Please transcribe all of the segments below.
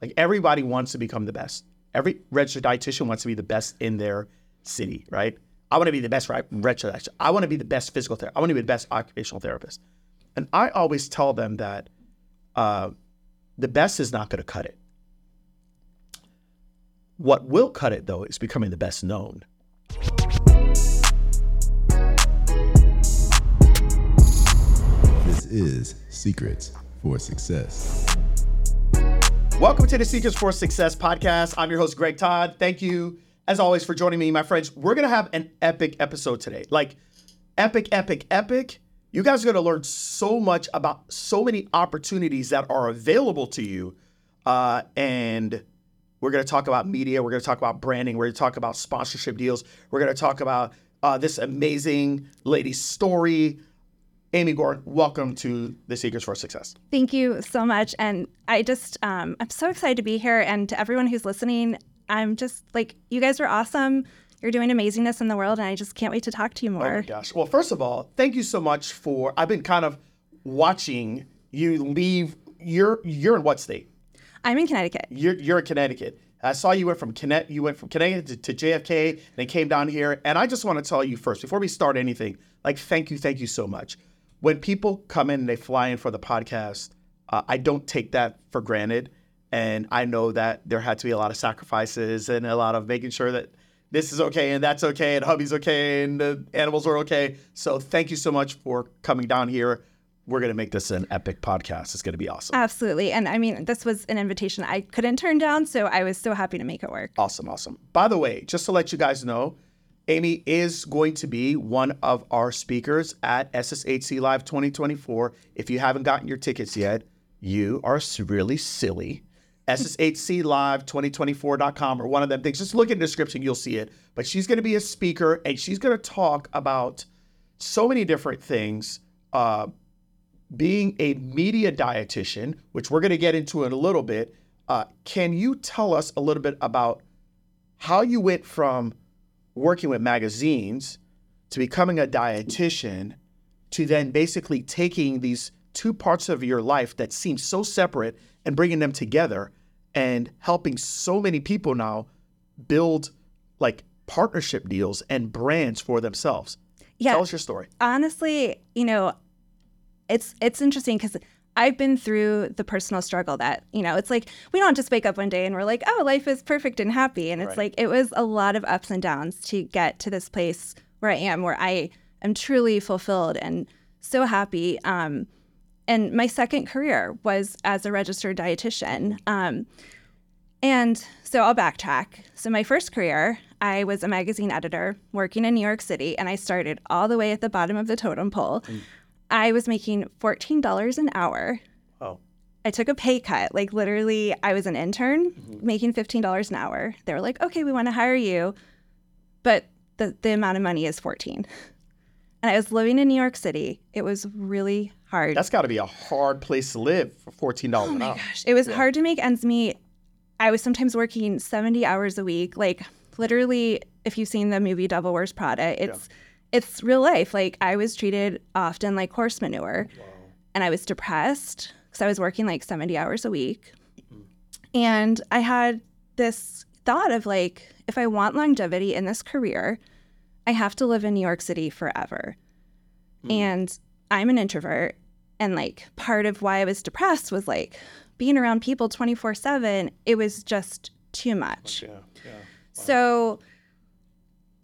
Like, everybody wants to become the best. Every registered dietitian wants to be the best in their city, right? I want to be the best registered dietitian. I want to be the best physical therapist. I want to be the best occupational therapist. And I always tell them that the best is not going to cut it. What will cut it, though, is becoming the best known. This is Secrets for Success. Welcome to the Secrets for Success podcast. I'm your host, Greg Todd. Thank you, as always, for joining me, my friends. We're going to have an epic episode today. Like, epic, epic, epic. You guys are going to learn so much about so many opportunities that are available to you. And we're going to talk about media. We're going to talk about branding. We're going to talk about sponsorship deals. We're going to talk about this amazing lady's story. Amy Gorin, welcome to the Secrets for Success. Thank you so much. And I just, I'm so excited to be here. And to everyone who's listening, I'm just like, you guys are awesome. You're doing amazingness in the world. And I just can't wait to talk to you more. Oh my gosh. Well, first of all, thank you so much for, I've been kind of watching you leave, you're in what state? I'm in Connecticut. You're in Connecticut. I saw you went from Connecticut to JFK, and they came down here. And I just want to tell you first, before we start anything, like, thank you so much. When people come in and they fly in for the podcast, I don't take that for granted. And I know that there had to be a lot of sacrifices and a lot of making sure that this is okay and that's okay and hubby's okay and the animals are okay. So thank you so much for coming down here. We're going to make this an epic podcast. It's going to be awesome. Absolutely. And I mean, this was an invitation I couldn't turn down, so I was so happy to make it work. Awesome, awesome. By the way, just to let you guys know, Amy is going to be one of our speakers at SSHC Live 2024. If you haven't gotten your tickets yet, you are really silly. SSHClive2024.com or one of them things. Just look in the description, you'll see it. But she's going to be a speaker, and she's going to talk about so many different things. Being a media dietitian, which we're going to get into in a little bit, can you tell us a little bit about how you went from working with magazines to becoming a dietitian to then basically taking these two parts of your life that seem so separate and bringing them together and helping so many people now build like partnership deals and brands for themselves? Yeah. Tell us your story. Honestly, you know, it's interesting because I've been through the personal struggle that, you know, it's like we don't just wake up one day and we're like, oh, life is perfect and happy. And it's right. Like it was a lot of ups and downs to get to this place where I am, truly fulfilled and so happy. And my second career was as a registered dietitian. And so I'll backtrack. So my first career, I was a magazine editor working in New York City, and I started all the way at the bottom of the totem pole. I was making $14 an hour. Oh. I took a pay cut. Like, literally, I was an intern making $15 an hour. They were like, okay, we want to hire you, but the amount of money is $14. And I was living in New York City. It was really hard. That's got to be a hard place to live for $14 an hour. Oh, my gosh. It was hard to make ends meet. I was sometimes working 70 hours a week. Like, literally, if you've seen the movie Devil Wears Prada, It's real life. Like, I was treated often like horse manure. Wow. And I was depressed because I was working like 70 hours a week. Mm-hmm. And I had this thought of like, if I want longevity in this career, I have to live in New York City forever. Mm-hmm. And I'm an introvert. And like, part of why I was depressed was like being around people 24/7. It was just too much. Yeah. Yeah. Wow. So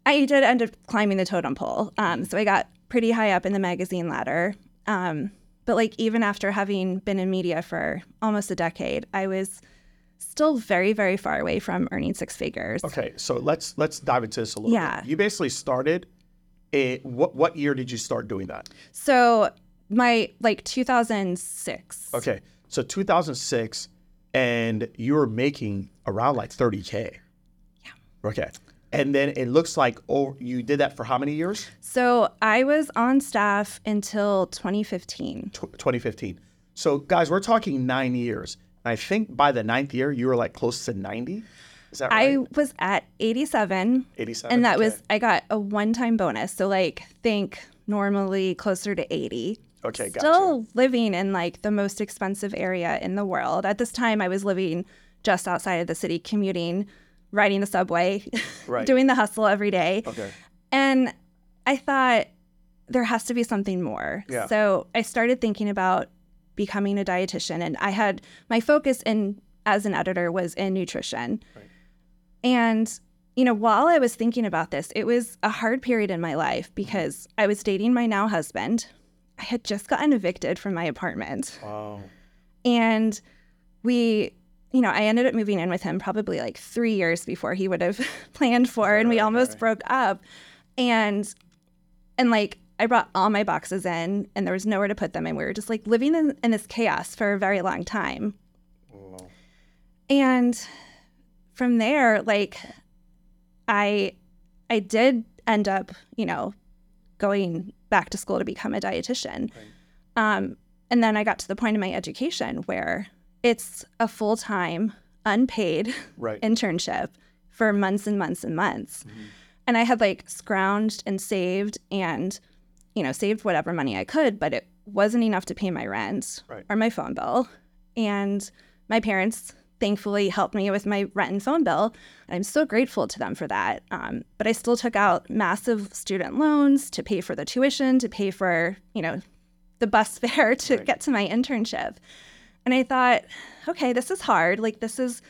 I did end up climbing the totem pole. So I got pretty high up in the magazine ladder. But like, even after having been in media for almost a decade, I was still very, very far away from earning six figures. Okay, so let's dive into this a little bit. You basically started, what year did you start doing that? So 2006. Okay, so 2006, and you were making around like $30K. Yeah. Okay. And then it looks like you did that for how many years? So I was on staff until 2015. 2015. So guys, we're talking 9 years. And I think by the ninth year, you were like close to 90. Is that right? I was at 87. And that was, I got a one-time bonus. So like, think normally closer to 80. Okay, gotcha. Still living in like the most expensive area in the world. At this time, I was living just outside of the city, commuting, riding the subway, right. doing the hustle every day. Okay. And I thought there has to be something more. Yeah. So I started thinking about becoming a dietitian, and I had my focus in as an editor was in nutrition. Right. And, you know, while I was thinking about this, it was a hard period in my life because I was dating my now husband. I had just gotten evicted from my apartment. Wow. And we, you know, I ended up moving in with him probably like 3 years before he would have planned for, right, and we almost broke up. And like, I brought all my boxes in and there was nowhere to put them. And we were just like living in this chaos for a very long time. Wow. And from there, like, I did end up, you know, going back to school to become a dietitian. Right. And then I got to the point in my education where it's a full-time, unpaid right. internship for months and months and months. Mm-hmm. And I had like scrounged and, you know, saved whatever money I could, but it wasn't enough to pay my rent right. or my phone bill. And my parents thankfully helped me with my rent and phone bill. And I'm so grateful to them for that. But I still took out massive student loans to pay for the tuition, to pay for, you know, the bus fare to right. get to my internship. And I thought, okay, this is hard. Like, this is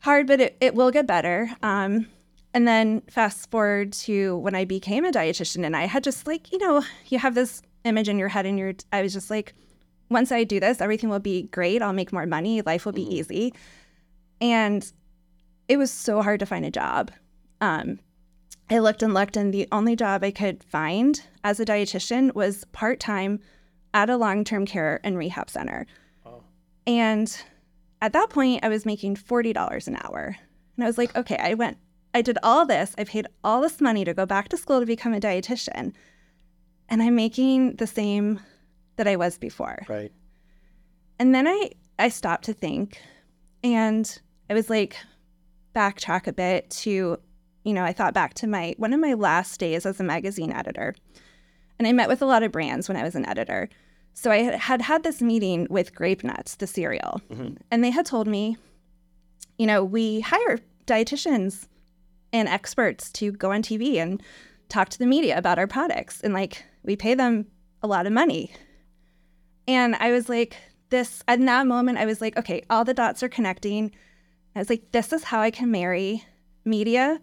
hard, but it will get better. And then fast forward to when I became a dietitian, and I had just like, you know, you have this image in your head and I was just like, once I do this, everything will be great. I'll make more money. Life will be mm-hmm. easy. And it was so hard to find a job. I looked and looked, and the only job I could find as a dietitian was part-time at a long-term care and rehab center. Oh. And at that point, I was making $40 an hour. And I was like, okay, I did all this. I paid all this money to go back to school to become a dietitian. And I'm making the same that I was before. Right. And then I stopped to think, and I was like, backtrack a bit to, you know, I thought back to one of my last days as a magazine editor. And I met with a lot of brands when I was an editor. So I had this meeting with Grape Nuts, the cereal. Mm-hmm. And they had told me, you know, we hire dietitians and experts to go on TV and talk to the media about our products. And like, we pay them a lot of money. And I was like, at that moment, I was like, okay, all the dots are connecting. I was like, this is how I can marry media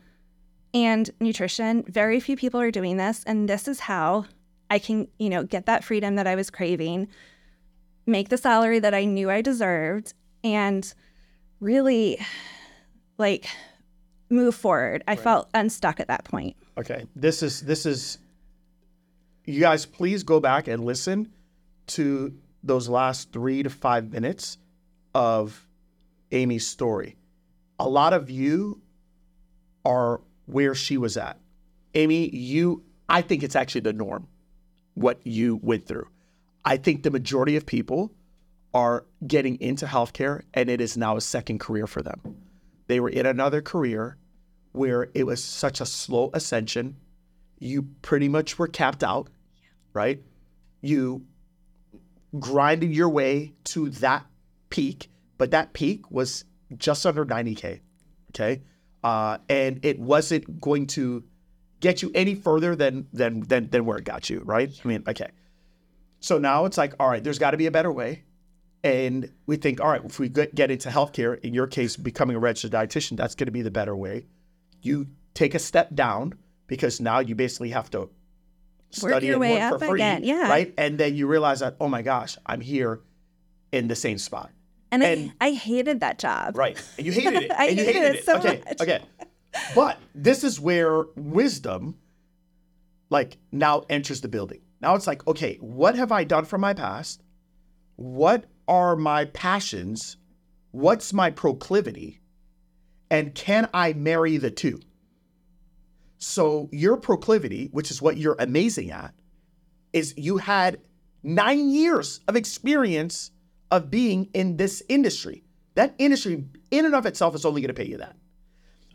and nutrition. Very few people are doing this. And this is how I can, you know, get that freedom that I was craving, make the salary that I knew I deserved, and really, like, move forward. I felt unstuck at that point. Okay. This is, you guys, please go back and listen to those last 3 to 5 minutes of Amy's story. A lot of you are where she was at. Amy, I think it's actually the norm, what you went through. I think the majority of people are getting into healthcare, and it is now a second career for them. They were in another career where it was such a slow ascension. You pretty much were capped out, right? You grinded your way to that peak, but that peak was just under 90K, okay? And it wasn't going to get you any further than where it got you, right? I mean, okay. So now it's like, all right, there's got to be a better way. And we think, all right, if we get into healthcare, in your case, becoming a registered dietitian, that's going to be the better way. You take a step down because now you basically have to study and work for free, yeah. right? And then you realize that, oh my gosh, I'm here in the same spot. And I hated that job. Right, and you hated it. I hated it so much. Okay, but this is where wisdom, like, now enters the building. Now it's like, okay, what have I done from my past? What are my passions? What's my proclivity? And can I marry the two? So your proclivity, which is what you're amazing at, is you had 9 years of experience of being in this industry. That industry in and of itself is only going to pay you that.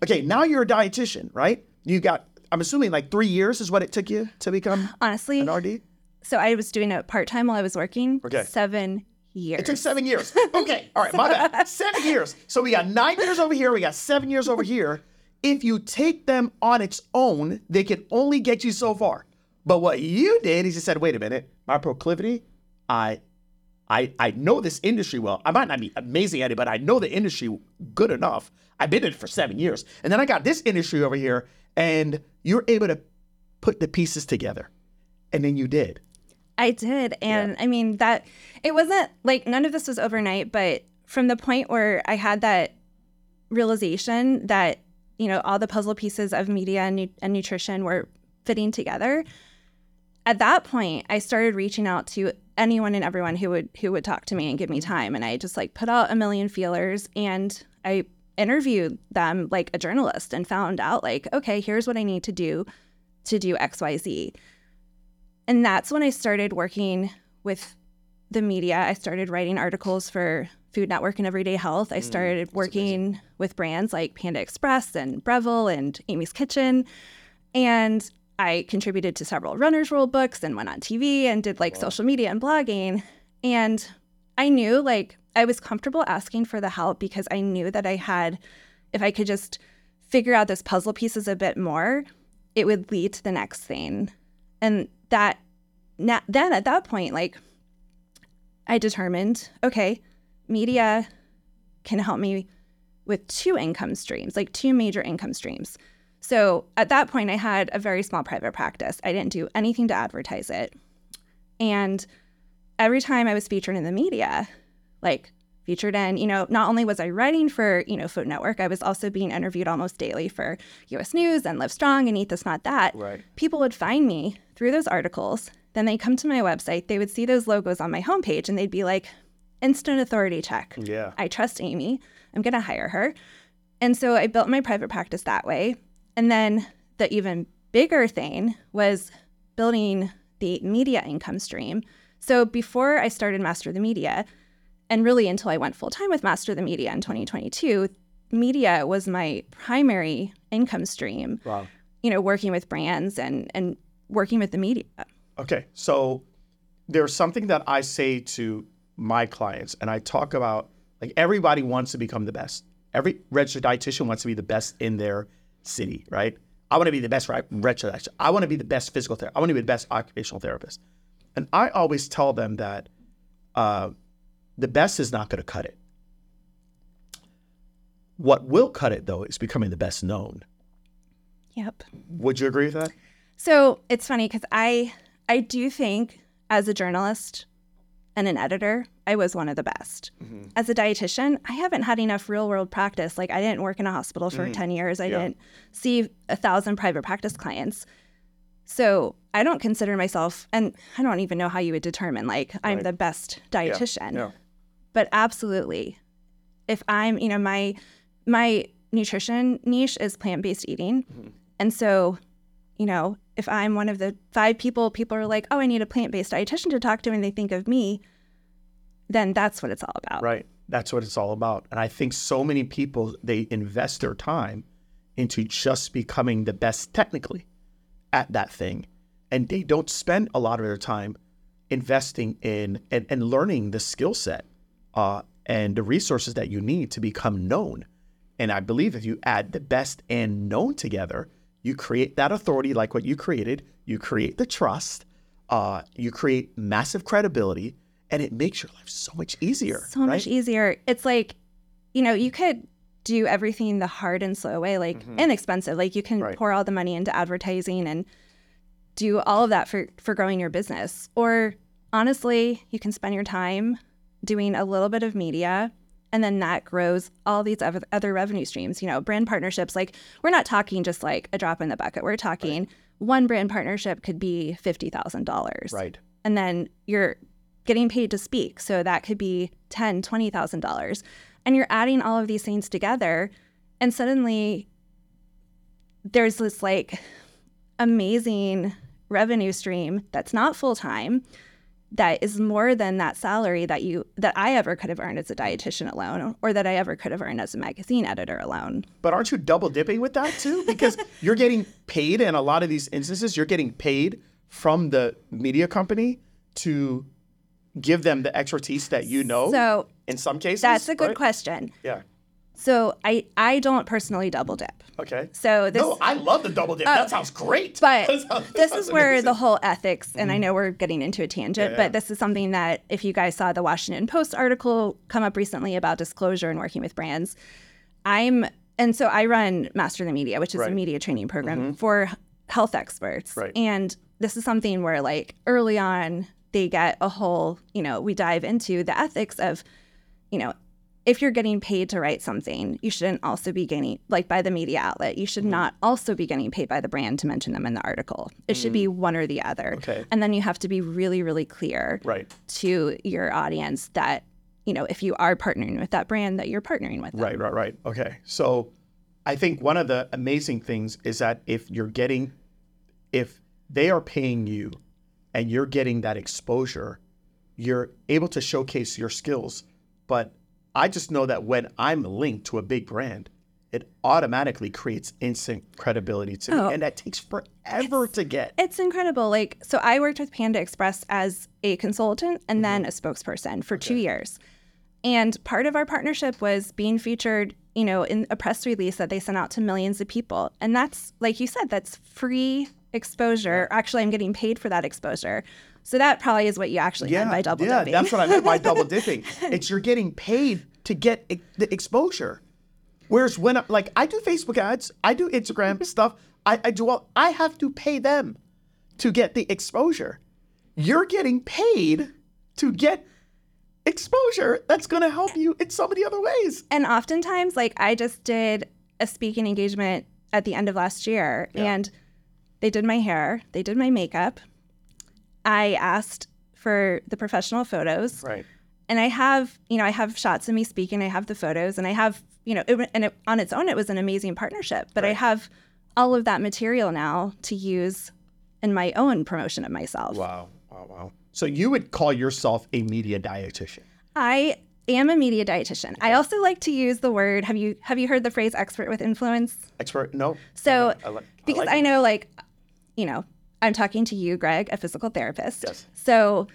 Okay, now you're a dietitian, right? You got, I'm assuming, like 3 years is what it took you to become an RD? So I was doing it part-time while I was working. Okay. 7 years. It took 7 years. Okay. All right. My bad. 7 years. So we got 9 years over here. We got 7 years over here. If you take them on its own, they can only get you so far. But what you did is you said, wait a minute, my proclivity, I know this industry well. I might not be amazing at it, but I know the industry good enough. I've been in it for 7 years. And then I got this industry over here, and you're able to put the pieces together. And then you did. I did. And yeah. I mean, that it wasn't like none of this was overnight, but from the point where I had that realization that, you know, all the puzzle pieces of media and nutrition were fitting together, at that point, I started reaching out to anyone and everyone who would talk to me and give me time. And I just like put out a million feelers, and I interviewed them like a journalist and found out like, okay, here's what I need to do X, Y, Z. And that's when I started working with the media. I started writing articles for Food Network and Everyday Health. I started working with brands like Panda Express and Breville and Amy's Kitchen. And I contributed to several Runner's World books and went on TV and did like social media and blogging. And I knew like I was comfortable asking for the help because I knew that I had, if I could just figure out those puzzle pieces a bit more, it would lead to the next thing. And that then at that point, like I determined, okay, media can help me with two income streams, like two major income streams. So at that point, I had a very small private practice. I didn't do anything to advertise it. And every time I was featured in the media, like featured in, you know, not only was I writing for, you know, Food Network, I was also being interviewed almost daily for US News and Livestrong and Eat This, Not That. Right. People would find me through those articles. Then they come to my website. They would see those logos on my homepage, and they'd be like, instant authority check. Yeah. I trust Amy. I'm going to hire her. And so I built my private practice that way. And then the even bigger thing was building the media income stream. So before I started Master the Media, and really until I went full-time with Master the Media in 2022, media was my primary income stream. Wow. You know, working with brands and working with the media. Okay, so there's something that I say to my clients, and I talk about, like, everybody wants to become the best. Every registered dietitian wants to be the best in their city, right? I want to be the best registered. I want to be the best physical therapist. I want to be the best occupational therapist. And I always tell them that the best is not going to cut it. What will cut it, though, is becoming the best known. Yep. Would you agree with that? So it's funny because I do think as a journalist and an editor, I was one of the best. Mm-hmm. As a dietitian, I haven't had enough real world practice. Like I didn't work in a hospital for 10 years. I didn't see 1,000 private practice clients. So I don't consider myself, and I don't even know how you would determine like I'm the best dietitian. Yeah. Yeah. But absolutely, if I'm, you know, my nutrition niche is plant-based eating. Mm-hmm. And so, you know, if I'm one of the 5 people are like, oh, I need a plant-based dietitian to talk to, and they think of me, then that's what it's all about. Right. That's what it's all about. And I think so many people, they invest their time into just becoming the best technically at that thing. And they don't spend a lot of their time investing in and learning the skill set and the resources that you need to become known. And I believe if you add the best and known together, you create that authority like what you created. You create the trust. You create massive credibility, and it makes your life so much easier. So much easier. It's like, you know, you could do everything the hard and slow way, like inexpensive. Like you can pour all the money into advertising and do all of that for growing your business. Or honestly, you can spend your time doing a little bit of media, and then that grows all these other revenue streams, you know, brand partnerships. Like we're not talking just like a drop in the bucket. We're talking one brand partnership could be $50,000. Right. And then you're getting paid to speak. So that could be $10,000, $20,000. And you're adding all of these things together. And suddenly there's this like amazing revenue stream that's not full time, that is more than that salary that I ever could have earned as a dietitian alone, or that I ever could have earned as a magazine editor alone. But aren't you double dipping with that too? Because you're getting paid, in a lot of these instances, you're getting paid from the media company to give them the expertise that you know in some cases? That's a good question. Yeah. So I don't personally double dip. Okay. So this, I love the double dip. That sounds great. But this is where amazing. The whole ethics, and I know we're getting into a tangent, but this is something that if you guys saw the Washington Post article come up recently about disclosure and working with brands, and so I run Master the Media, which is a media training program for health experts. Right. And this is something where like early on they get a whole, we dive into the ethics of, if you're getting paid to write something, you shouldn't also be getting, by the media outlet, you should not also be getting paid by the brand to mention them in the article. It should be one or the other. Okay. And then you have to be really, really clear to your audience that, if you are partnering with that brand, that you're partnering with them. Right. Okay. So I think one of the amazing things is that if they are paying you and you're getting that exposure, you're able to showcase your skills, but I just know that when I'm linked to a big brand, it automatically creates instant credibility to me, and that takes forever to get. It's incredible. So I worked with Panda Express as a consultant and then a spokesperson for 2 years. And part of our partnership was being featured, in a press release that they sent out to millions of people. And that's, like you said, that's free exposure. Actually, I'm getting paid for that exposure. So that probably is what you actually meant by double dipping. Yeah, that's what I meant by double dipping. It's you're getting paid to get the exposure. Whereas when, I do Facebook ads, I do Instagram stuff, I do all, I have to pay them to get the exposure. You're getting paid to get exposure that's going to help you in so many other ways. And oftentimes, I just did a speaking engagement at the end of last year, and they did my hair, they did my makeup. I asked for the professional photos, and I have shots of me speaking, I have the photos, and I have, on its own, it was an amazing partnership, but I have all of that material now to use in my own promotion of myself. Wow. So you would call yourself a media dietitian? I am a media dietitian. Okay. I also like to use the word, have you heard the phrase expert with influence? Expert, no. So, because I know, I'm talking to you, Greg, a physical therapist. Yes. So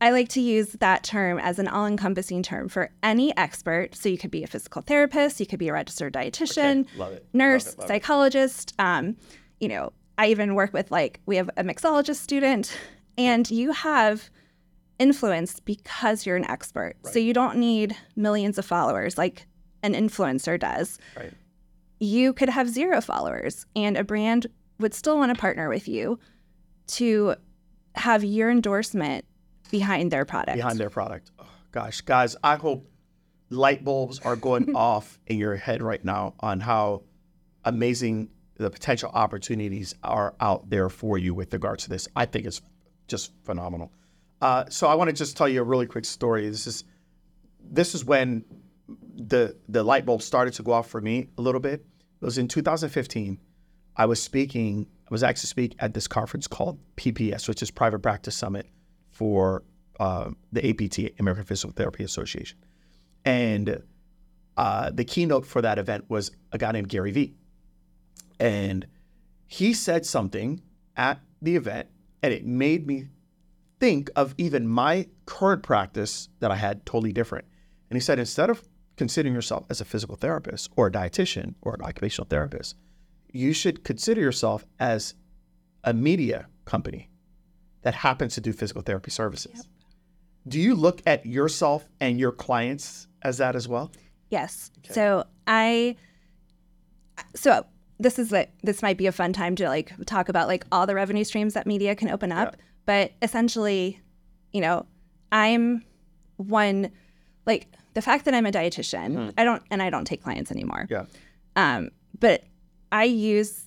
I like to use that term as an all-encompassing term for any expert. So you could be a physical therapist, you could be a registered dietitian, nurse, psychologist. I even work with we have a mixologist student, and you have influence because you're an expert. Right. So you don't need millions of followers like an influencer does. Right. You could have 0 followers, and a brand would still want to partner with you to have your endorsement behind their product. Oh, gosh, guys, I hope light bulbs are going off in your head right now on how amazing the potential opportunities are out there for you with regards to this. I think it's just phenomenal. So I want to just tell you a really quick story. This is when the light bulb started to go off for me a little bit. It was in 2015. I was asked to speak at this conference called PPS, which is Private Practice Summit for the APT, American Physical Therapy Association. And the keynote for that event was a guy named Gary V. And he said something at the event, and it made me think of even my current practice that I had totally different. And he said, instead of considering yourself as a physical therapist or a dietitian or an occupational therapist, you should consider yourself as a media company that happens to do physical therapy services. Yep. Do you look at yourself and your clients as that as well? Yes. Okay. So this might be a fun time to talk about all the revenue streams that media can open up, but essentially, I'm one, the fact that I'm a dietitian, I don't take clients anymore. Yeah. But I use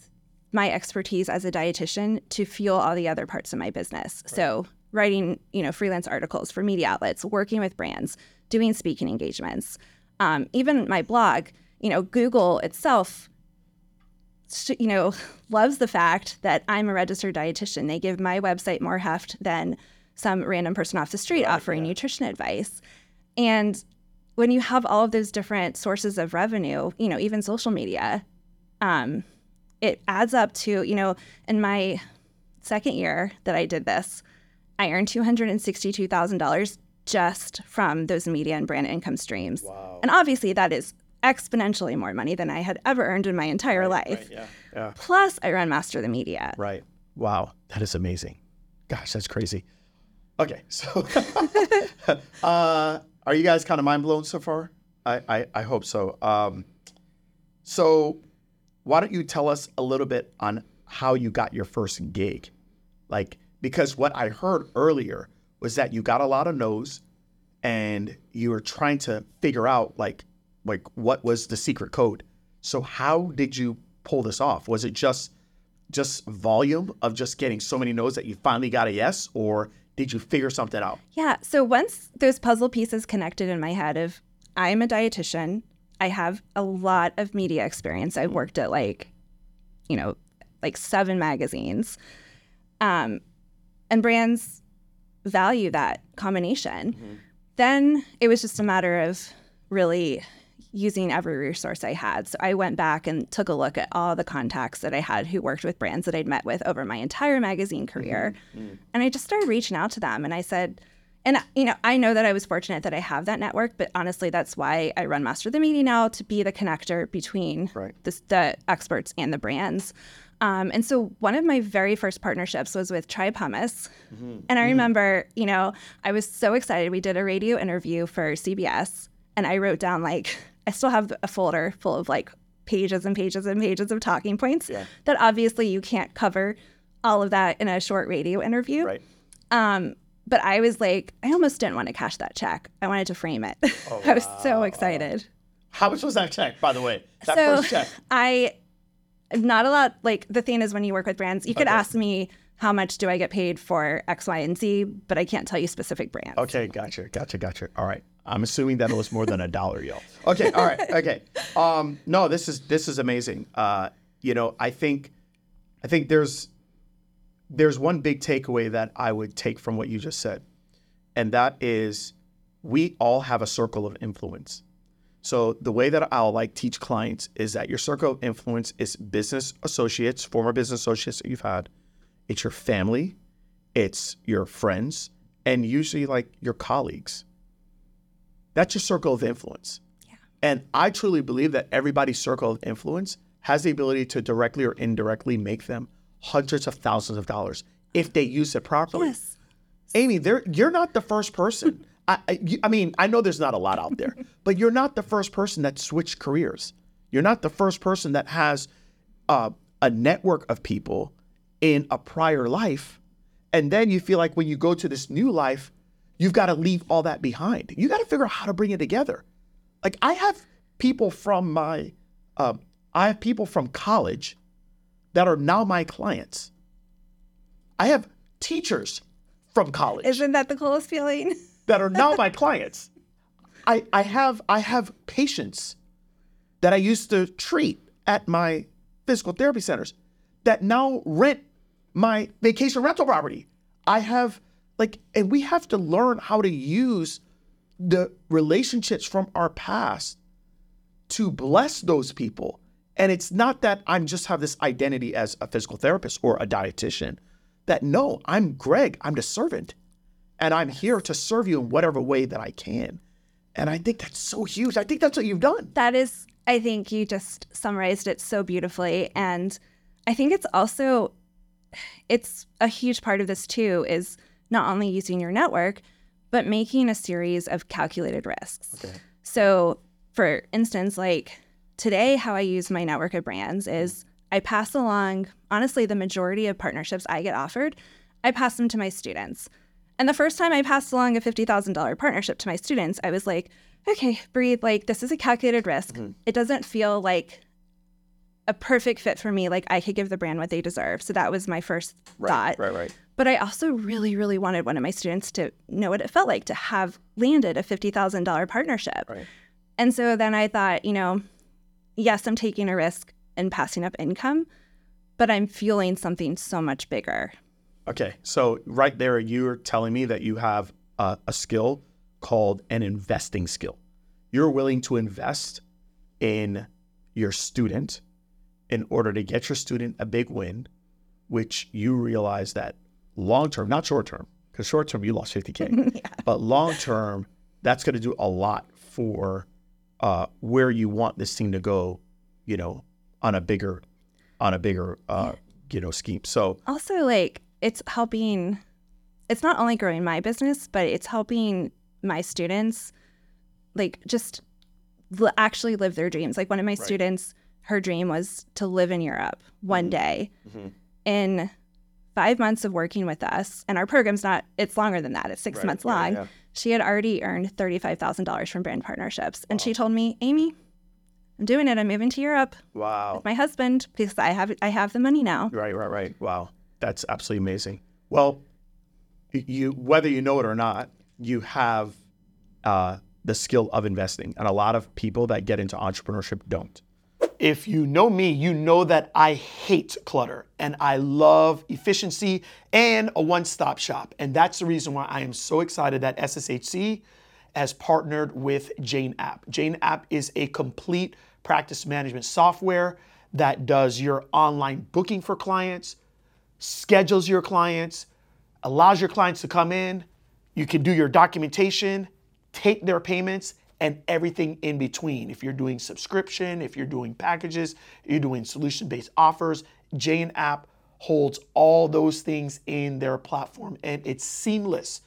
my expertise as a dietitian to fuel all the other parts of my business. Right. So writing, freelance articles for media outlets, working with brands, doing speaking engagements, even my blog. Google itself, loves the fact that I'm a registered dietitian. They give my website more heft than some random person off the street offering nutrition advice. And when you have all of those different sources of revenue, even social media, it adds up to, in my second year that I did this, I earned $262,000 just from those media and brand income streams. Wow. And obviously that is exponentially more money than I had ever earned in my entire life. Right, yeah, yeah. Plus I run Master the Media. Right. Wow. That is amazing. Gosh, that's crazy. Okay. So are you guys kind of mind blown so far? I hope so. So why don't you tell us a little bit on how you got your first gig? Like, because what I heard earlier was that you got a lot of no's and you were trying to figure out like what was the secret code. So how did you pull this off? Was it just volume of just getting so many no's that you finally got a yes, or did you figure something out? Yeah, so once those puzzle pieces connected in my head of I'm a dietitian, I have a lot of media experience. I've worked at like 7 magazines. And brands value that combination. Mm-hmm. Then it was just a matter of really using every resource I had. So I went back and took a look at all the contacts that I had who worked with brands that I'd met with over my entire magazine career. Mm-hmm. Mm-hmm. And I just started reaching out to them. And I said, and I know that I was fortunate that I have that network, but honestly, that's why I run Master the Media now, to be the connector between the experts and the brands. And so one of my very first partnerships was with Tri-Pumice. Mm-hmm. And I remember, I was so excited. We did a radio interview for CBS, and I wrote down, I still have a folder full of, pages and pages and pages of talking points that obviously you can't cover all of that in a short radio interview. Right. But I was I almost didn't want to cash that check. I wanted to frame it. Oh, I was so excited. How much was that check, by the way? That first check? I'm not allowed, the thing is, when you work with brands, you could ask me how much do I get paid for X, Y, and Z, but I can't tell you specific brands. Okay, gotcha. All right. I'm assuming that it was more than $1, y'all. Okay, all right, okay. No, this is amazing. I think there's one big takeaway that I would take from what you just said, and that is we all have a circle of influence. So the way that I'll teach clients is that your circle of influence is business associates, former business associates that you've had. It's your family, it's your friends, and usually your colleagues. That's your circle of influence. Yeah. And I truly believe that everybody's circle of influence has the ability to directly or indirectly make them hundreds of thousands of dollars if they use it properly. Yes. Amy, you're not the first person. I know there's not a lot out there, but you're not the first person that switched careers. You're not the first person that has a network of people in a prior life. And then you feel like when you go to this new life, you've got to leave all that behind. You got to figure out how to bring it together. I have people from college that are now my clients. I have teachers from college. Isn't that the coolest feeling? That are now my clients. I have patients that I used to treat at my physical therapy centers that now rent my vacation rental property. I have and we have to learn how to use the relationships from our past to bless those people. And it's not that I'm just have this identity as a physical therapist or a dietitian. That no, I'm Greg, I'm the servant. And I'm here to serve you in whatever way that I can. And I think that's so huge. I think that's what you've done. That is, I think you just summarized it so beautifully. And I think it's also, it's a huge part of this too, is not only using your network, but making a series of calculated risks. Okay. So for instance, today, how I use my network of brands is I pass along, honestly, the majority of partnerships I get offered, I pass them to my students. And the first time I passed along a $50,000 partnership to my students, I was like, okay, breathe, this is a calculated risk. Mm-hmm. It doesn't feel like a perfect fit for me, I could give the brand what they deserve. So that was my first thought. Right. But I also really, really wanted one of my students to know what it felt like to have landed a $50,000 partnership. Right. And so then I thought, yes, I'm taking a risk and passing up income, but I'm fueling something so much bigger. Okay, so right there, you're telling me that you have a skill called an investing skill. You're willing to invest in your student in order to get your student a big win, which you realize that long-term, not short-term, Because short term, you lost 50K. Yeah. But long term, that's going to do a lot for where you want this thing to go, you know, on a bigger you know, scheme. So also, like, it's helping. It's not only growing my business, but it's helping my students, like, just actually live their dreams. Like, one of my students, her dream was to live in Europe one day. Mm-hmm. In 5 months of working with us, and our program's it's longer than that, it's six months long, she had already earned $35,000 from brand partnerships. And she told me, Amy, I'm doing it. I'm moving to Europe. Wow. With my husband, because I have the money now. Right. Wow. That's absolutely amazing. Well, you, whether you know it or not, you have the skill of investing. And a lot of people that get into entrepreneurship don't. If you know me, you know that I hate clutter and I love efficiency and a one-stop shop. And that's the reason why I am so excited that SSHC has partnered with Jane App. Jane App is a complete practice management software that does your online booking for clients, schedules your clients, allows your clients to come in, you can do your documentation, take their payments, and everything in between. If you're doing subscription, if you're doing packages, you're doing solution-based offers, Jane App holds all those things in their platform, and it's seamless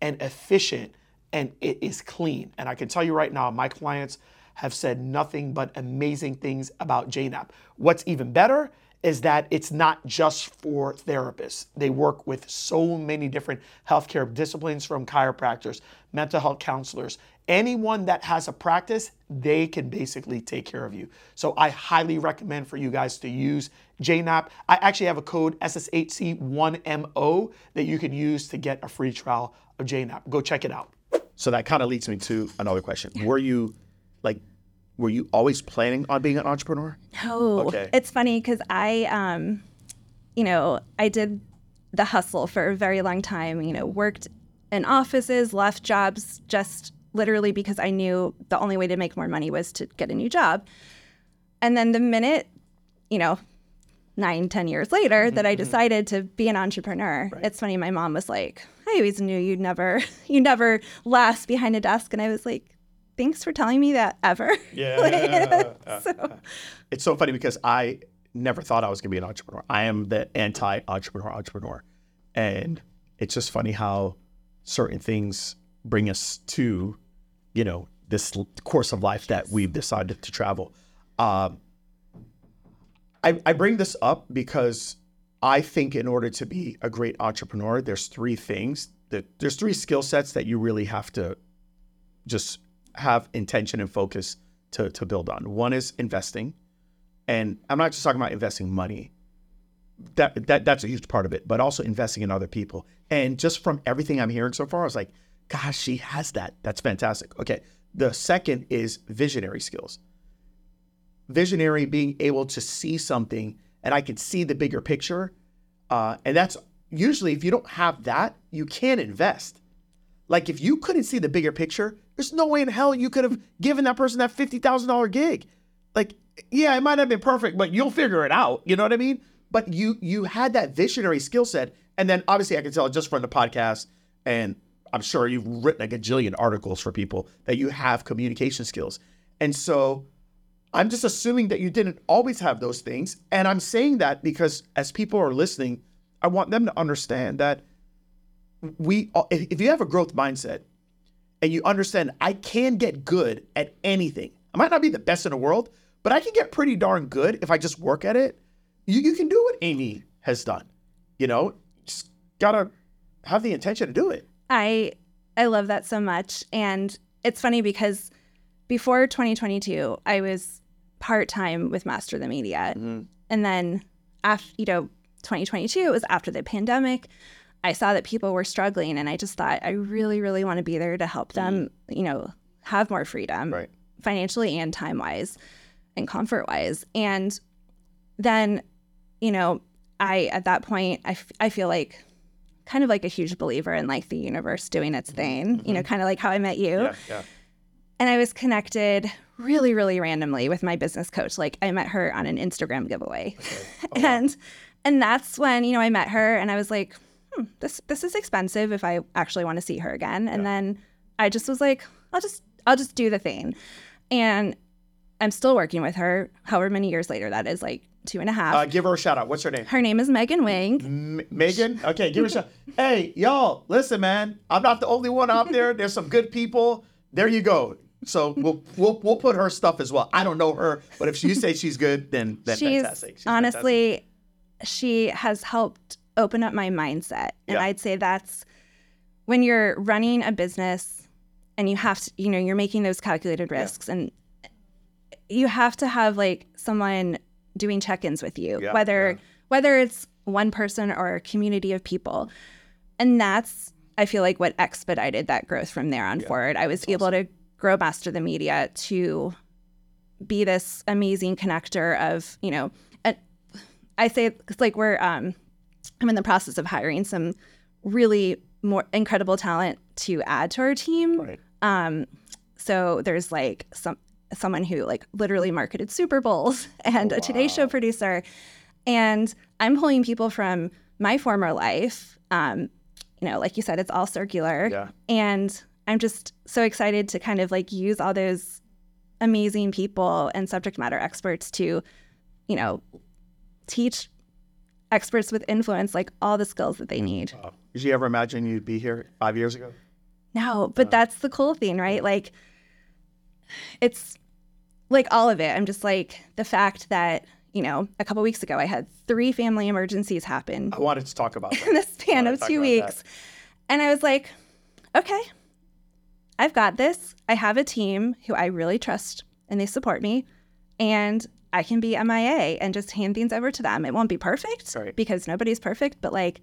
and efficient, and it is clean. And I can tell you right now, my clients have said nothing but amazing things about Jane App. What's even better is that it's not just for therapists. They work with so many different healthcare disciplines, from chiropractors, mental health counselors, anyone that has a practice, they can basically take care of you. So I highly recommend for you guys to use Jane App. I actually have a code SSHC1MO that you can use to get a free trial of Jane App. Go check it out. So that kind of leads me to another question. Were you always planning on being an entrepreneur? No. Okay. It's funny because I did the hustle for a very long time, you know, worked in offices, left jobs, just literally because I knew the only way to make more money was to get a new job. And then the minute, 9-10 years later, that I decided to be an entrepreneur, it's funny, my mom was like, I always knew you'd never last behind a desk. And I was like, thanks for telling me that ever. Yeah. It's so funny because I never thought I was going to be an entrepreneur. I am the anti-entrepreneur. And it's just funny how certain things bring us to, this course of life that we've decided to travel. I bring this up because I think in order to be a great entrepreneur, there's three skill sets that you really have to just have intention and focus to build on. One is investing. And I'm not just talking about investing money. That's a huge part of it, but also investing in other people. And just from everything I'm hearing so far, I was like, gosh, she has that. That's fantastic. Okay. The second is visionary skills. Visionary, being able to see something and I can see the bigger picture. And that's usually, if you don't have that, you can't invest. Like, if you couldn't see the bigger picture, there's no way in hell you could have given that person that $50,000 gig. Like, yeah, it might have been perfect, but you'll figure it out. You know what I mean? But you had that visionary skill set. And then obviously I can tell just from the podcast, and I'm sure you've written like a gajillion articles for people, that you have communication skills. And so I'm just assuming that you didn't always have those things. And I'm saying that because as people are listening, I want them to understand that if you have a growth mindset and you understand I can get good at anything, I might not be the best in the world, but I can get pretty darn good if I just work at it. You can do what Amy has done, just gotta have the intention to do it. I love that so much. And it's funny because before 2022, I was part-time with Master the Media. Mm-hmm. And then after, 2022 was after the pandemic. I saw that people were struggling, and I just thought, I really, really want to be there to help them, have more freedom, financially and time-wise and comfort-wise. And then, at that point, I feel like kind of like a huge believer in like the universe doing its thing, kind of like how I met you. Yeah. And I was connected really, really randomly with my business coach. Like, I met her on an Instagram giveaway. Okay. Oh, and that's when, I met her, and I was like, this is expensive if I actually want to see her again. And then I just was like, I'll just do the thing. And I'm still working with her however many years later that is, like 2.5. Give her a shout out. What's her name? Her name is Megan Wing. Megan? Okay, give her a shout. Hey, y'all, listen, man. I'm not the only one out there. There's some good people. There you go. So we'll put her stuff as well. I don't know her, but if you say she's good, then she's fantastic. She's honestly fantastic. She has helped open up my mindset. And I'd say that's when you're running a business and you have to, you're making those calculated risks and you have to have like someone doing check-ins with you, whether it's one person or a community of people. And that's, I feel like, what expedited that growth from there on forward. I was able to grow Master the Media to be this amazing connector of, I say it's like I'm in the process of hiring some really more incredible talent to add to our team. Right. So there's like someone who like literally marketed Super Bowls and a Today Show producer. And I'm pulling people from my former life. Like you said, it's all circular. Yeah. And I'm just so excited to kind of like use all those amazing people and subject matter experts to, teach experts with influence like all the skills that they need. Wow. Did you ever imagine you'd be here 5 years ago? No, but that's the cool thing, right? Like, it's like all of it. I'm just like the fact that, a couple weeks ago I had 3 family emergencies happen. I wanted to talk about that. In the span of 2 weeks. And I was like, okay, I've got this. I have a team who I really trust and they support me. And I can be MIA and just hand things over to them. It won't be perfect because nobody's perfect, but like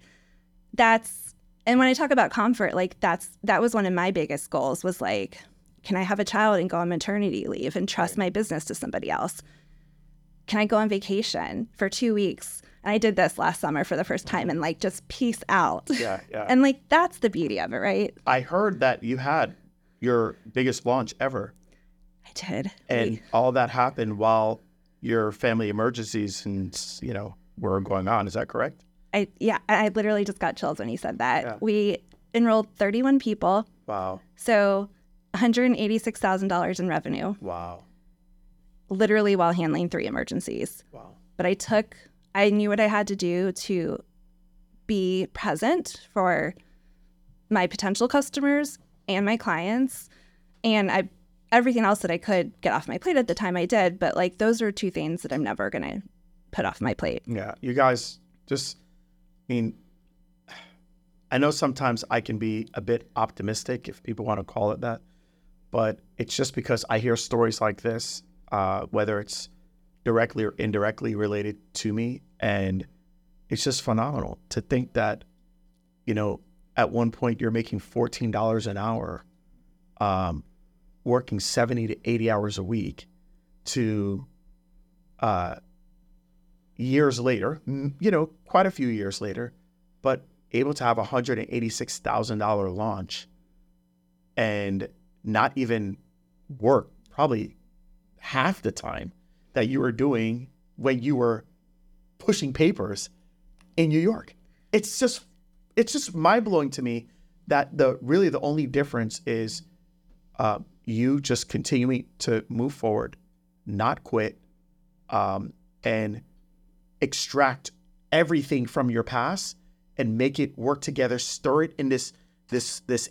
that's, and when I talk about comfort, like that was one of my biggest goals was like, can I have a child and go on maternity leave and trust my business to somebody else? Can I go on vacation for 2 weeks? And I did this last summer for the first time and like just peace out. Yeah, yeah. And like, that's the beauty of it, right? I heard that you had your biggest launch ever. I did. And all that happened while your family emergencies and were going on. Is that correct? I literally just got chills when he said that. Yeah. We enrolled 31 people. Wow. So $186,000 in revenue. Wow. Literally while handling 3 emergencies. Wow. But I knew what I had to do to be present for my potential customers and my clients, and everything else that I could get off my plate at the time I did, but like those are 2 things that I'm never going to put off my plate. Yeah. You guys I know sometimes I can be a bit optimistic, if people want to call it that, but it's just because I hear stories like this, whether it's directly or indirectly related to me. And it's just phenomenal to think that, at one point you're making $14 an hour, working 70 to 80 hours a week to years later, quite a few years later, but able to have a $186,000 launch and not even work probably half the time that you were doing when you were pushing papers in New York. It's just mind-blowing to me that the only difference is you just continuing to move forward, not quit, and extract everything from your past and make it work together, stir it in this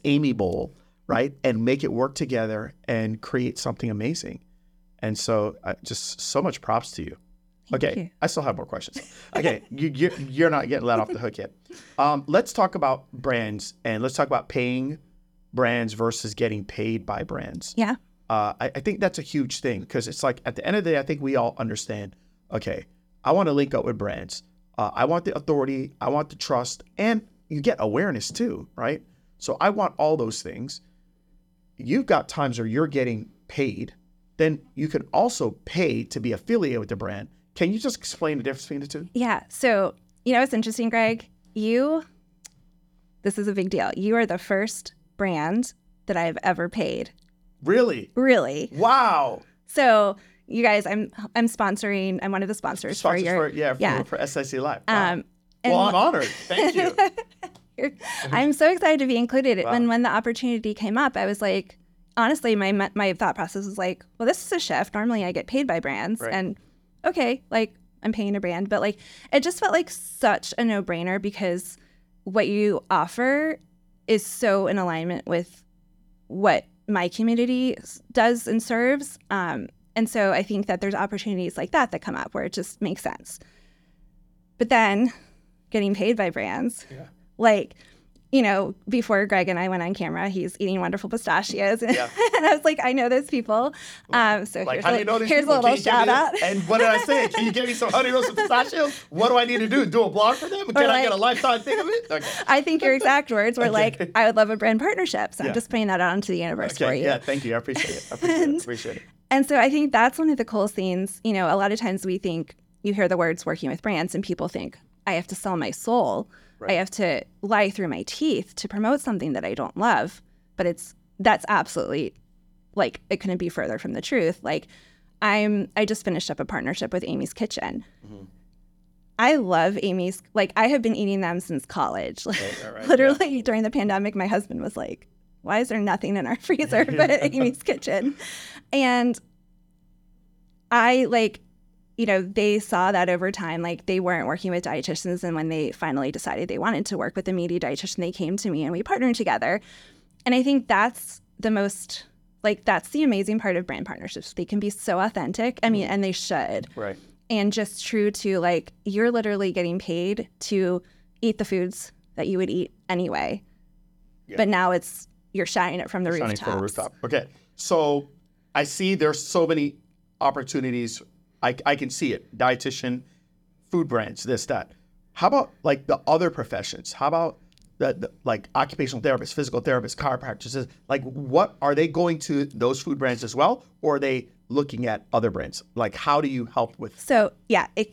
Amy bowl, right? And make it work together and create something amazing. And so just so much props to you. Thank you. I still have more questions. Okay, you're not getting let off the hook yet. Let's talk about brands and let's talk about paying brands versus getting paid by brands. Yeah. I think that's a huge thing because it's like at the end of the day, I think we all understand, okay, I want to link up with brands. I want the authority. I want the trust. And you get awareness too, right? So I want all those things. You've got times where you're getting paid. Then you can also pay to be affiliated with the brand. Can you just explain the difference between the two? Yeah. So, it's interesting, Greg. This is a big deal. You are the first brand that I've ever paid. Really? Wow. So you guys, I'm one of the sponsors for SSHC Live. Wow. I'm honored. Thank you. here. I'm so excited to be included. Wow. And when the opportunity came up, I was like, honestly, my thought process was like, well, this is a shift. Normally I get paid by brands, right. And okay, like I'm paying a brand, but like it just felt like such a no-brainer because what you offer is so in alignment with what my community does and serves. And so I think that there's opportunities like that come up where it just makes sense. But then getting paid by brands, yeah. Like, you know, before Greg and I went on camera, he's eating wonderful pistachios. Yeah. And I was like, I know those people. So like, here's a little shout out. And what did I say? Can you give me some honey roasted pistachios? What do I need to do? Do a blog for them? Or can I get a lifetime thing of it? Okay. I think your exact words were like, I would love a brand partnership. So I'm just putting that out into the universe for you. Yeah, thank you. I appreciate it. And so I think that's one of the coolest things. You know, a lot of times we think, you hear the words working with brands and people think, I have to sell my soul. Right. I have to lie through my teeth to promote something that I don't love, but that's absolutely, like, it couldn't be further from the truth. Like, I just finished up a partnership with Amy's Kitchen. Mm-hmm. I love Amy's, like, I have been eating them since college. Right. Literally during the pandemic, my husband was like, why is there nothing in our freezer but Amy's Kitchen? And I, like, you know, they saw that over time, like they weren't working with dietitians. And when they finally decided they wanted to work with a media dietitian, they came to me and we partnered together. And I think that's the most, like, that's the amazing part of brand partnerships. They can be so authentic. I mean, and they should. Right. And just true to, like, you're literally getting paid to eat the foods that you would eat anyway. Yeah. But now you're shouting it from the rooftops. Shouting from the rooftop. Okay. So I see there's so many opportunities. I can see it. Dietitian, food brands, this, that. How about, like, the other professions? How about the like occupational therapists, physical therapists, chiropractors? Like, what are they going to those food brands as well, or are they looking at other brands? Like, how do you help with? So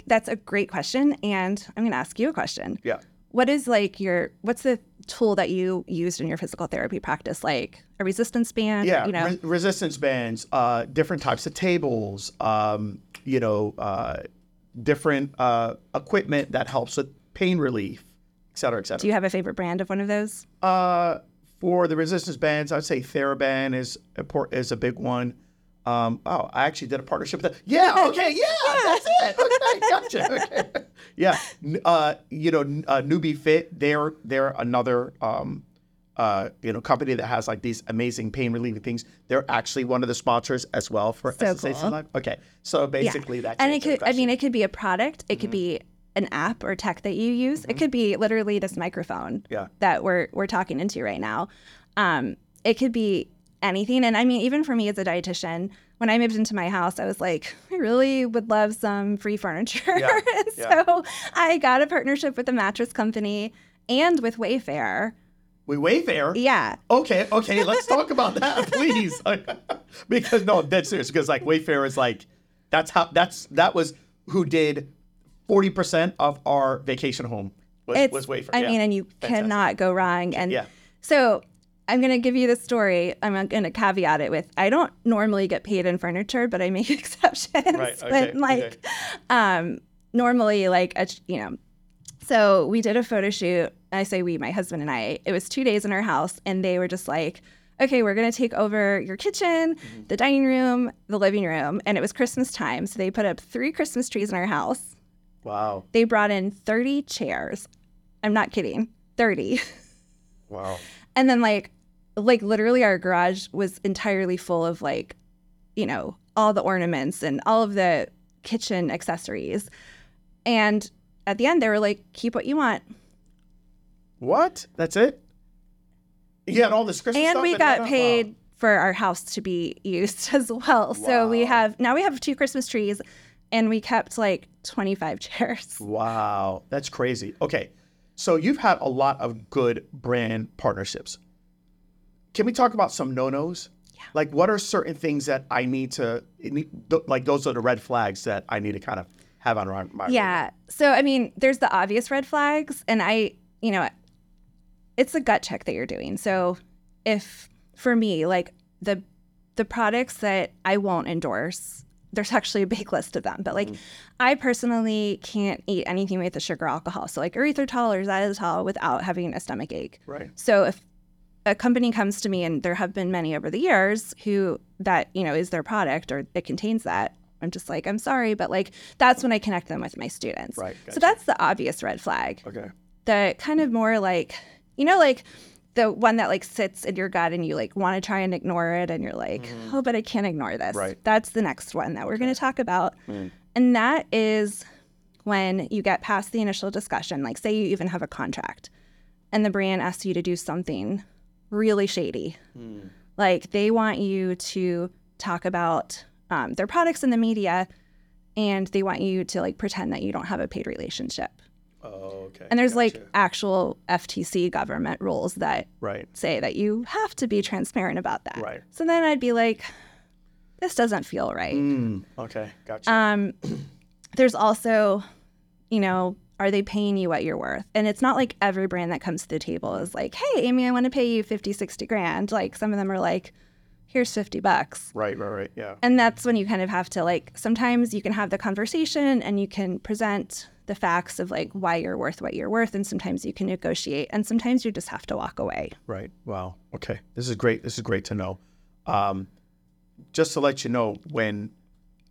that's a great question, and I'm going to ask you a question. Yeah. What is, like, what's the tool that you used in your physical therapy practice? Like a resistance band? Yeah, you know? Resistance bands, different types of tables, you know, different equipment that helps with pain relief, et cetera, et cetera. Do you have a favorite brand of one of those? For the resistance bands, I'd say TheraBand is a big one. I actually did a partnership with that. Yeah, okay, yeah, that's it. Okay, gotcha. Okay. Yeah, you know, NubiFit, they're another, you know, company that has, like, these amazing pain relieving things. They're actually one of the sponsors as well for SSHC Live. Okay, so basically that. And it could be a product. It could be an app or tech that you use. Mm-hmm. It could be literally this microphone that we're talking into right now. It could be anything. And I mean, even for me as a dietitian, when I moved into my house, I was like, I really would love some free furniture. Yeah. So I got a partnership with a mattress company and with Wayfair. With Wayfair? Yeah. Okay. Let's talk about that, please. Because, no, I'm dead serious. Because, like, Wayfair is, like, that was who did 40% of our vacation home was Wayfair. I mean, and you cannot go wrong. And so I'm going to give you the story. I'm going to caveat it with, I don't normally get paid in furniture, but I make exceptions. Right. Okay. But, like, normally, like, you know. So we did a photo shoot. I say we, my husband and I. It was 2 days in our house, and they were just like, okay, we're going to take over your kitchen, the dining room, the living room. And it was Christmas time. So they put up 3 Christmas trees in our house. Wow. They brought in 30 chairs. I'm not kidding. 30. Wow. And then, like literally our garage was entirely full of, like, you know, all the ornaments and all of the kitchen accessories. And at the end, they were like, keep what you want. What? That's it? You had all this Christmas stuff? And we got paid for our house to be used as well. Wow. So now we have 2 Christmas trees, and we kept, like, 25 chairs. Wow. That's crazy. Okay. So you've had a lot of good brand partnerships. Can we talk about some no-nos? Yeah. Like, what are certain things that I need to, like, those are the red flags that I need to kind of have on my radar? So, I mean, there's the obvious red flags, and you know, it's a gut check that you're doing. So if, for me, like, the products that I won't endorse, there's actually a big list of them, but like I personally can't eat anything with the sugar or alcohol. So like erythritol or xylitol without having a stomach ache. Right. So if a company comes to me, and there have been many over the years who that, you know, is their product or it contains that, I'm just like, I'm sorry, but like that's when I connect them with my students. Right. Gotcha. So that's the obvious red flag. Okay. The kind of more like, you know, like the one that like sits in your gut and you like want to try and ignore it and you're like, oh, but I can't ignore this. Right. That's the next one that we're going to talk about. And that is when you get past the initial discussion, like say you even have a contract and the brand asks you to do something really shady. Like they want you to talk about their products in the media, and they want you to like pretend that you don't have a paid relationship. Oh, okay. And there's like actual FTC government rules that say that you have to be transparent about that. Right. So then I'd be like, this doesn't feel right. Okay, gotcha. There's also, you know, are they paying you what you're worth? And it's not like every brand that comes to the table is like, hey, Amy, I want to pay you 50, 60 grand. Like some of them are like, here's $50. Right, yeah. And that's when you kind of have to like, sometimes you can have the conversation and you can present the facts of like why you're worth what you're worth, and sometimes you can negotiate, and sometimes you just have to walk away. Right. Wow. Okay. This is great. This is great to know. Just to let you know, when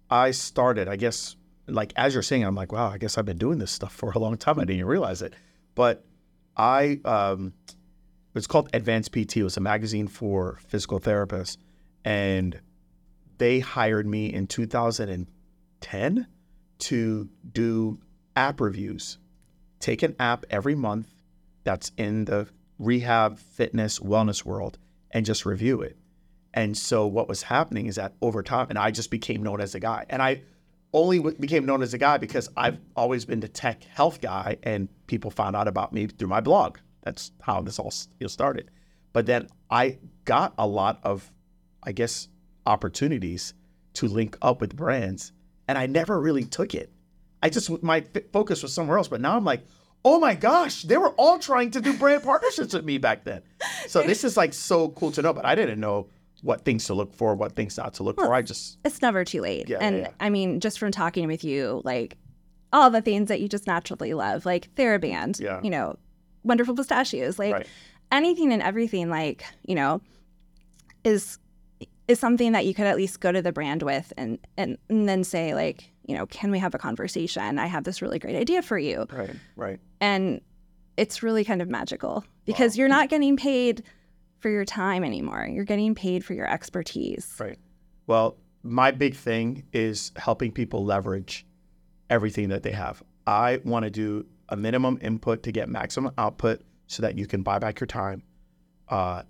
I started, I guess like as you're saying, I'm like, wow, I guess I've been doing this stuff for a long time. I didn't even realize it. But I, it's called Advanced PT. It was a magazine for physical therapists, and they hired me in 2010 to do app reviews. Take an app every month that's in the rehab, fitness, wellness world and just review it. And so what was happening is that over time, and I just became known as a guy. And I only became known as a guy because I've always been the tech health guy, and people found out about me through my blog. That's how this all started. But then I got a lot of, I guess, opportunities to link up with brands, and I never really took it. I just, my focus was somewhere else, but now I'm like, oh my gosh, they were all trying to do brand partnerships with me back then. So this is like so cool to know, but I didn't know what things to look for, what things not to look for. I just, it's never too late. Yeah, and yeah. I mean, just from talking with you, like all the things that you just naturally love, like TheraBand, you know, wonderful pistachios, like anything and everything, like, you know, is something that you could at least go to the brand with and then say like, you know, can we have a conversation? I have this really great idea for you. Right. And it's really kind of magical because you're not getting paid for your time anymore. You're getting paid for your expertise. Right. Well, my big thing is helping people leverage everything that they have. I want to do a minimum input to get maximum output so that you can buy back your time.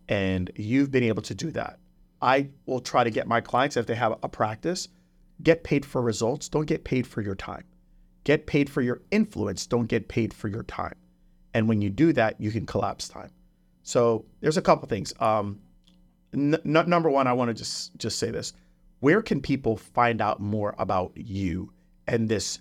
And you've been able to do that. I will try to get my clients, if they have a practice, get paid for results, don't get paid for your time. Get paid for your influence, don't get paid for your time. And when you do that, you can collapse time. So there's a couple things. Number one, I want to just say this. Where can people find out more about you and this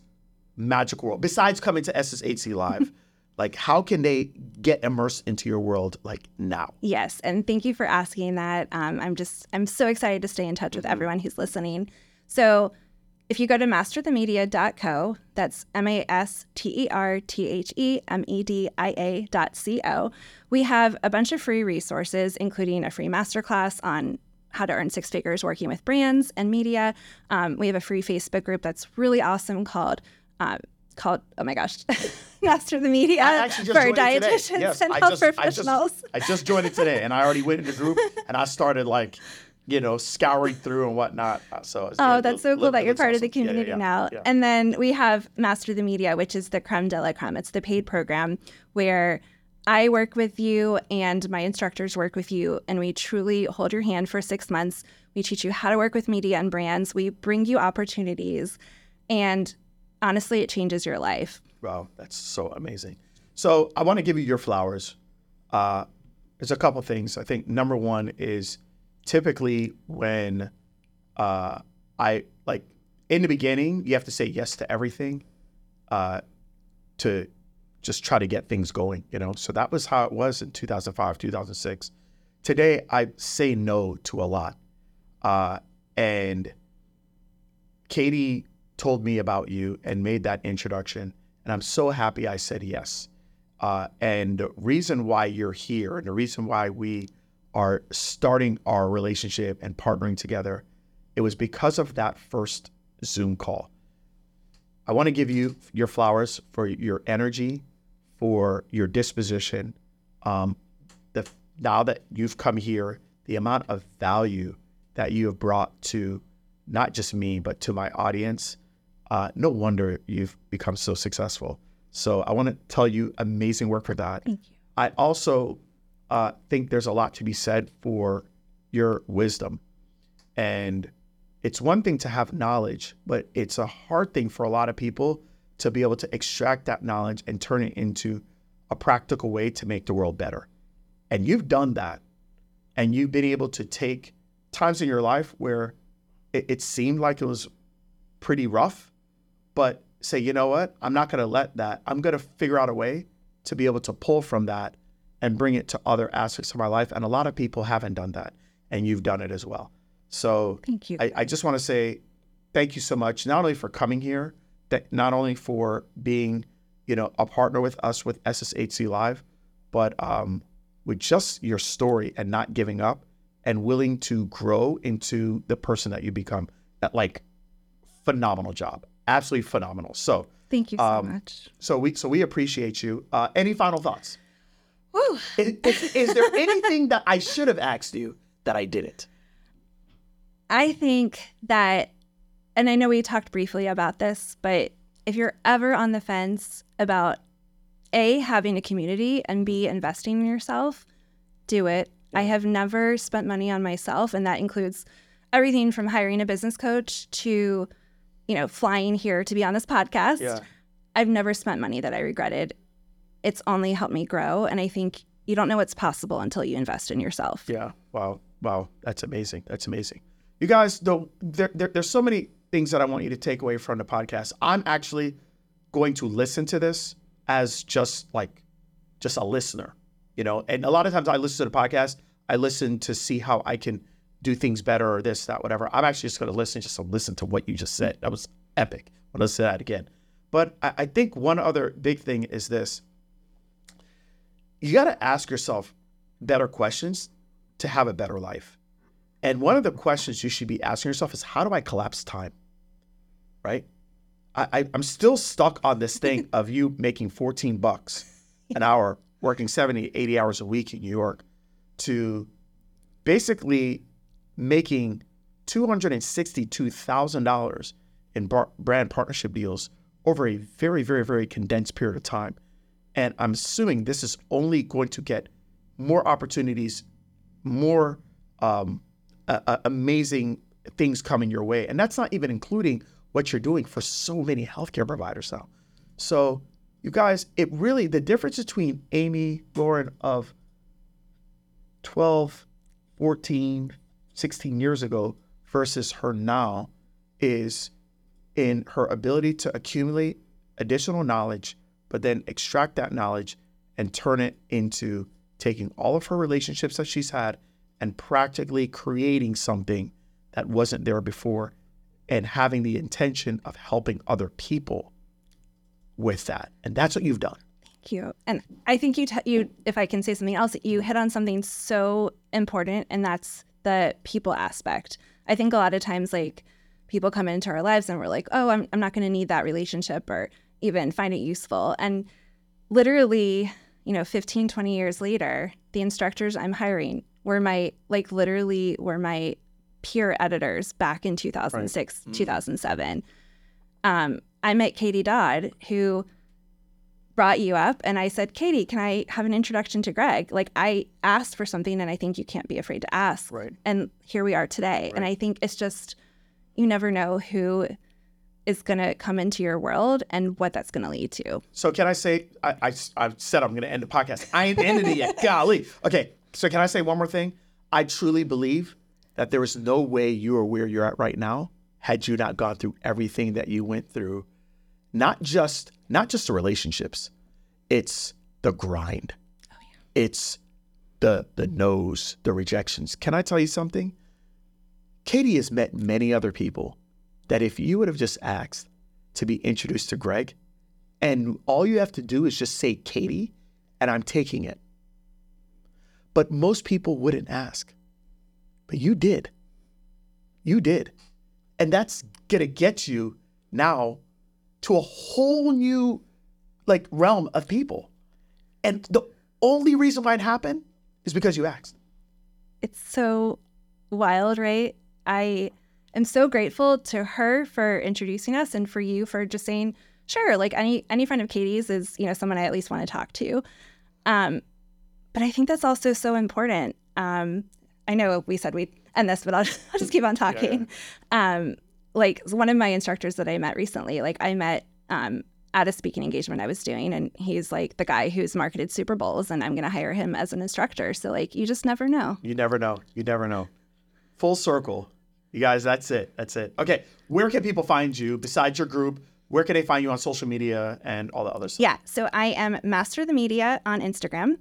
magical world? Besides coming to SSHC Live, like how can they get immersed into your world like now? Yes, and thank you for asking that. I'm so excited to stay in touch with everyone who's listening. So if you go to masterthemedia.co, that's masterthemedia.co, we have a bunch of free resources, including a free masterclass on how to earn six figures working with brands and media. We have a free Facebook group that's really awesome called oh my gosh, Master the Media for dietitians and health professionals. I just joined it today, and I already went in the group, and I started like, you know, scouring through and whatnot. So that's so cool that you're part of the community now. Yeah. And then we have Master the Media, which is the creme de la creme. It's the paid program where I work with you and my instructors work with you, and we truly hold your hand for 6 months. We teach you how to work with media and brands. We bring you opportunities, and honestly, it changes your life. Wow, that's so amazing. So I want to give you your flowers. There's a couple things. I think number one is, typically when I, like in the beginning, you have to say yes to everything to just try to get things going, you know? So that was how it was in 2005, 2006. Today, I say no to a lot and Katie told me about you and made that introduction, and I'm so happy I said yes. And the reason why you're here and the reason why we are starting our relationship and partnering together, it was because of that first Zoom call. I want to give you your flowers for your energy, for your disposition. Now that you've come here, the amount of value that you have brought to not just me, but to my audience, no wonder you've become so successful. So I want to tell you, amazing work for that. Thank you. I also think there's a lot to be said for your wisdom. And it's one thing to have knowledge, but it's a hard thing for a lot of people to be able to extract that knowledge and turn it into a practical way to make the world better. And you've done that. And you've been able to take times in your life where it seemed like it was pretty rough, but say, you know what? I'm not going to let that. I'm going to figure out a way to be able to pull from that and bring it to other aspects of my life. And a lot of people haven't done that. And you've done it as well. So thank you. I just want to say thank you so much, not only for coming here, not only for being, a partner with us with SSHC Live, but with just your story and not giving up and willing to grow into the person that you become. That phenomenal job, absolutely phenomenal. So thank you so much. So we appreciate you. Any final thoughts? Woo. Is there anything that I should have asked you that I didn't? I think that, and I know we talked briefly about this, but if you're ever on the fence about A, having a community, and B, investing in yourself, do it. Yeah. I have never spent money on myself, and that includes everything from hiring a business coach to, flying here to be on this podcast. Yeah. I've never spent money that I regretted. It's only helped me grow, and I think you don't know what's possible until you invest in yourself. Yeah. Wow. That's amazing. You guys, though, there's so many things that I want you to take away from the podcast. I'm actually going to listen to this as just a listener, And a lot of times I listen to the podcast, I listen to see how I can do things better or this, that, whatever. I'm actually just going to listen to what you just said. That was epic. I'll listen to that again. But I think one other big thing is this. You got to ask yourself better questions to have a better life. And one of the questions you should be asking yourself is, how do I collapse time, right? I'm still stuck on this thing of you making $14 an hour, working 70, 80 hours a week in New York, to basically making $262,000 in brand partnership deals over a very, very, very condensed period of time. And I'm assuming this is only going to get more opportunities, more amazing things coming your way. And that's not even including what you're doing for so many healthcare providers now. So you guys, it really, the difference between Amy Gorin of 12, 14, 16 years ago versus her now is in her ability to accumulate additional knowledge, but then extract that knowledge and turn it into taking all of her relationships that she's had and practically creating something that wasn't there before and having the intention of helping other people with that. And that's what you've done. Thank you. And I think you, if I can say something else, you hit on something so important, and that's the people aspect. I think a lot of times people come into our lives and we're like, oh, I'm not going to need that relationship or even find it useful. And literally, 15, 20 years later, the instructors I'm hiring were my peer editors back in 2006, right. 2007. I met Katie Dodd, who brought you up, and I said, Katie, can I have an introduction to Greg? I asked for something, and I think you can't be afraid to ask. Right. And here we are today. Right. And I think it's just, you never know who is going to come into your world and what that's going to lead to. So can I say, I said I'm going to end the podcast. I ain't ended it yet. Golly. Okay. So can I say one more thing? I truly believe that there is no way you are where you're at right now had you not gone through everything that you went through. Not just the relationships. It's the grind. Oh, yeah. It's the no's, the rejections. Can I tell you something? Katie has met many other people that if you would have just asked to be introduced to Greg, and all you have to do is just say, Katie, and I'm taking it. But most people wouldn't ask. But you did. You did. And that's going to get you now to a whole new like realm of people. And the only reason why it happened is because you asked. It's so wild, right? I am so grateful to her for introducing us and for you for just saying, sure, like any friend of Katie's is, you know, someone I at least want to talk to. But I think that's also so important. I know we said we'd end this, but I'll just keep on talking. Yeah. Like one of my instructors that I met recently, like I met at a speaking engagement I was doing, and he's like the guy who's marketed Super Bowls, and I'm going to hire him as an instructor. So like, you just never know. You never know. You never know. Full circle. You guys, that's it. That's it. Okay. Where can people find you besides your group? Where can they find you on social media and all the other stuff? Yeah. So I am Master the Media on Instagram,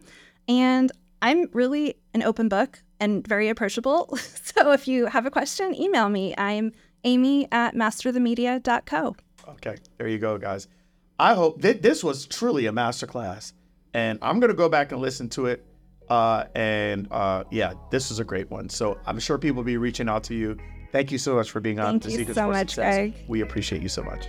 and I'm really an open book and very approachable. So if you have a question, email me. I'm Amy@masterthemedia.co. Okay. There you go, guys. I hope this was truly a masterclass, and I'm going to go back and listen to it. Yeah, this is a great one. So I'm sure people will be reaching out to you. Thank you so much for being on. Thank you so much, Greg. We appreciate you so much.